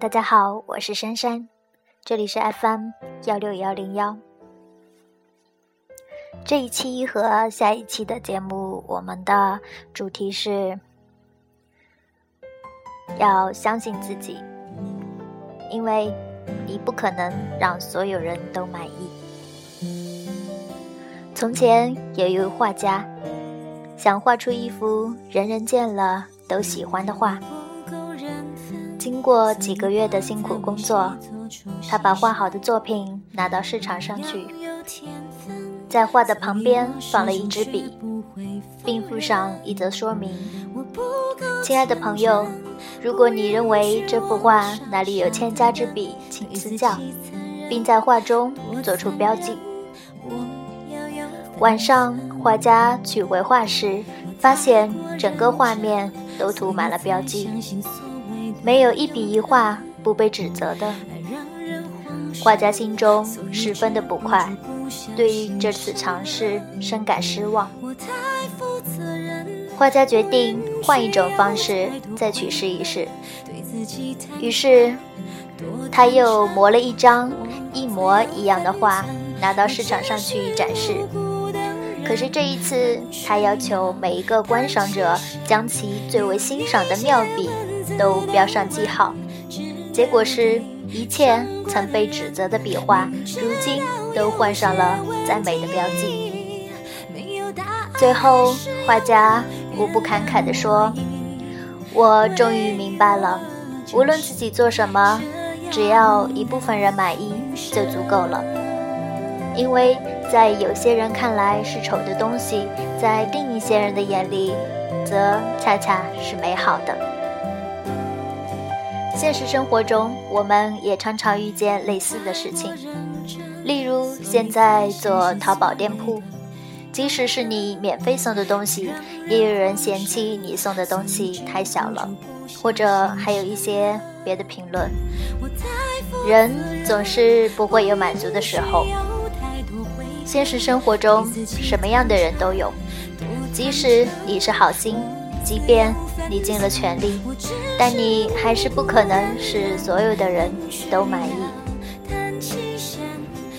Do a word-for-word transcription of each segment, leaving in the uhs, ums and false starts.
大家好，我是珊珊，这里是 F M 一六一零幺。这一期和下一期的节目，我们的主题是要相信自己，因为你不可能让所有人都满意。从前有一位画家，想画出一幅人人见了都喜欢的画。经过几个月的辛苦工作，他把画好的作品拿到市场上去，在画的旁边放了一支笔，并附上一则说明：亲爱的朋友，如果你认为这幅画哪里有欠佳之笔，请私教，并在画中做出标记。晚上画家取回画时，发现整个画面都涂满了标记，没有一笔一画不被指责的。画家心中十分的不快，对于这次尝试深感失望。画家决定换一种方式再去试一试，于是他又磨了一张一模一样的画，拿到市场上去展示。可是这一次，他要求每一个观赏者将其最为欣赏的妙笔都标上记号。结果是，一切曾被指责的笔画，如今都换上了赞美的标记。最后，画家无不感慨地说：“我终于明白了，无论自己做什么，只要一部分人满意就足够了。因为在有些人看来是丑的东西，在另一些人的眼里，则恰恰是美好的。”现实生活中，我们也常常遇见类似的事情，例如现在做淘宝店铺，即使是你免费送的东西，也有人嫌弃你送的东西太小了，或者还有一些别的评论。人总是不会有满足的时候，现实生活中什么样的人都有，即使你是好心，即便你尽了全力，但你还是不可能使所有的人都满意。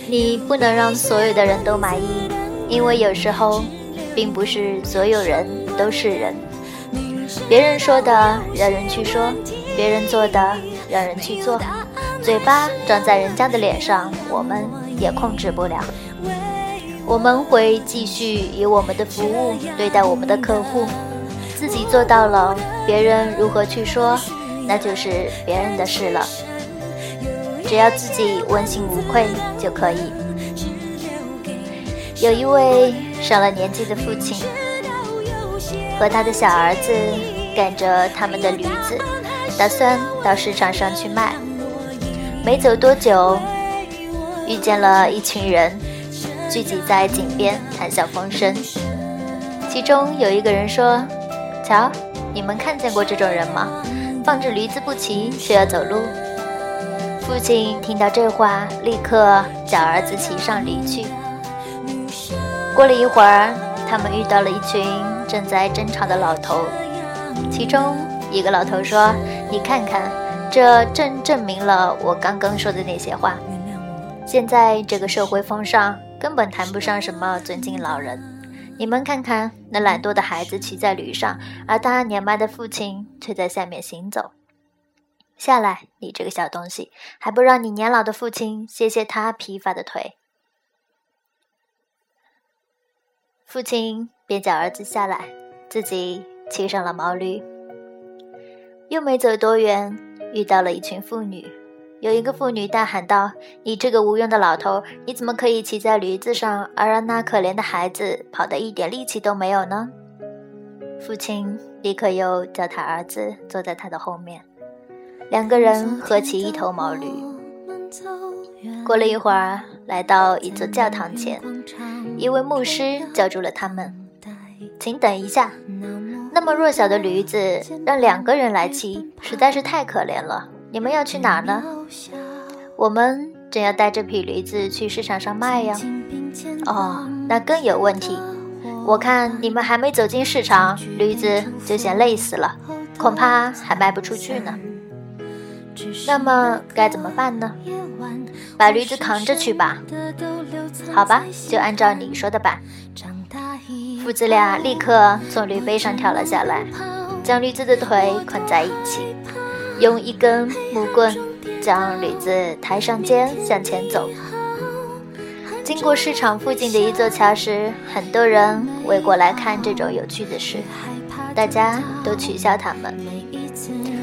你不能让所有的人都满意，因为有时候并不是所有人都是人。别人说的让人去说，别人做的让人去做，嘴巴长在人家的脸上，我们也控制不了。我们会继续以我们的服务对待我们的客户，自己做到了，别人如何去说，那就是别人的事了。只要自己问心无愧就可以。有一位上了年纪的父亲，和他的小儿子赶着他们的驴子，打算到市场上去卖。没走多久，遇见了一群人，聚集在井边谈笑风生。其中有一个人说：瞧，你们看见过这种人吗？放着驴子不骑，却要走路。父亲听到这话，立刻叫儿子骑上驴去。过了一会儿，他们遇到了一群正在争吵的老头，其中一个老头说：你看看，这正证明了我刚刚说的那些话。现在这个社会风尚，根本谈不上什么尊敬老人。你们看看，那懒惰的孩子骑在驴上，而他年迈的父亲却在下面行走。下来，你这个小东西，还不让你年老的父亲歇歇他疲乏的腿。父亲便叫儿子下来，自己骑上了毛驴。又没走多远，遇到了一群妇女。有一个妇女大喊道：你这个无用的老头，你怎么可以骑在驴子上，而让那可怜的孩子跑得一点力气都没有呢？父亲立刻又叫他儿子坐在他的后面，两个人合骑一头毛驴。过了一会儿，来到一座教堂前，一位牧师叫住了他们：请等一下，那么弱小的驴子让两个人来骑，实在是太可怜了。你们要去哪呢？我们正要带这匹驴子去市场上卖呀。哦，那更有问题。我看你们还没走进市场，驴子就先累死了，恐怕还卖不出去呢。那么该怎么办呢？把驴子扛着去吧。好吧，就按照你说的办。父子俩立刻从驴背上跳了下来，将驴子的腿捆在一起，用一根木棍将驴子抬上肩向前走。经过市场附近的一座桥时，很多人围过来看这种有趣的事，大家都取笑他们。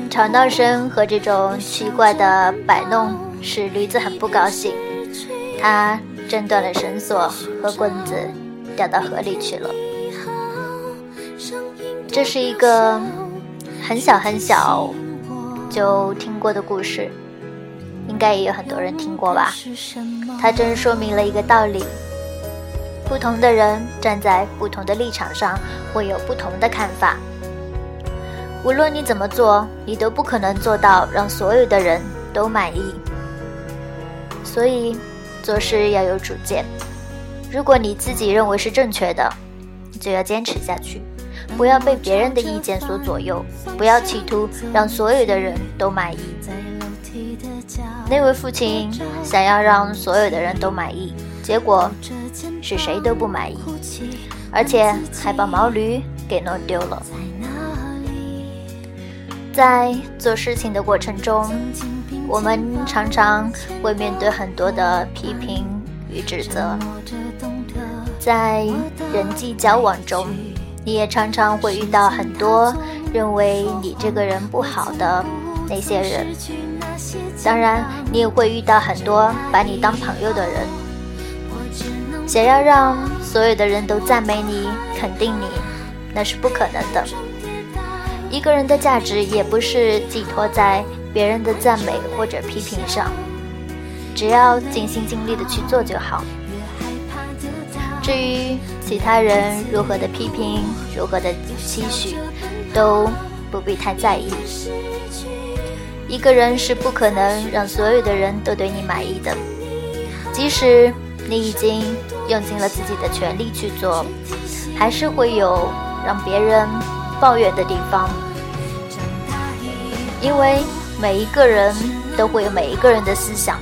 吵闹声和这种奇怪的摆弄使驴子很不高兴，他挣断了绳索和棍子，掉到河里去了。这是一个很小很小就听过的故事，应该也有很多人听过吧。它真说明了一个道理，不同的人站在不同的立场上会有不同的看法，无论你怎么做，你都不可能做到让所有的人都满意。所以做事要有主见，如果你自己认为是正确的，就要坚持下去，不要被别人的意见所左右，不要企图让所有的人都满意。那位父亲想要让所有的人都满意，结果是谁都不满意，而且还把毛驴给弄丢了。在做事情的过程中，我们常常会面对很多的批评与指责，在人际交往中，你也常常会遇到很多认为你这个人不好的那些人，当然你也会遇到很多把你当朋友的人。想要让所有的人都赞美你、肯定你，那是不可能的。一个人的价值也不是寄托在别人的赞美或者批评上，只要尽心尽力的去做就好。至于其他人如何的批评，如何的期许，都不必太在意。一个人是不可能让所有的人都对你满意的，即使你已经用尽了自己的全力去做，还是会有让别人抱怨的地方，因为每一个人都会有每一个人的思想。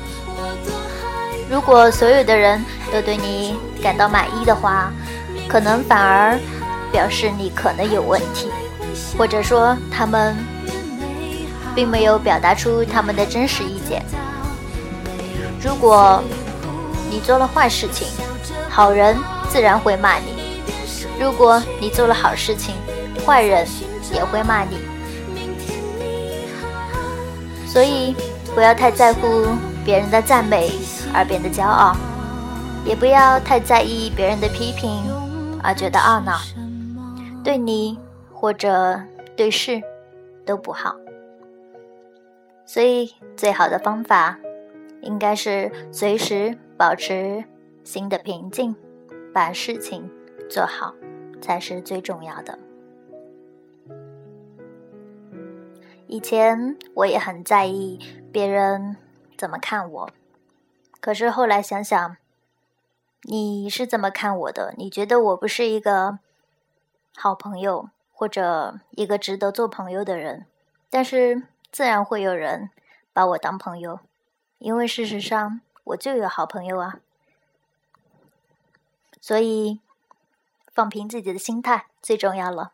如果所有的人都对你感到满意的话，可能反而表示你可能有问题，或者说他们并没有表达出他们的真实意见。如果你做了坏事情，好人自然会骂你；如果你做了好事情，坏人也会骂你。所以不要太在乎别人的赞美而变得骄傲，也不要太在意别人的批评而觉得懊恼，对你或者对事都不好。所以最好的方法应该是随时保持心的平静，把事情做好才是最重要的。以前我也很在意别人怎么看我，可是后来想想，你是怎么看我的？你觉得我不是一个好朋友，或者一个值得做朋友的人，但是自然会有人把我当朋友，因为事实上我就有好朋友啊。所以放平自己的心态最重要了。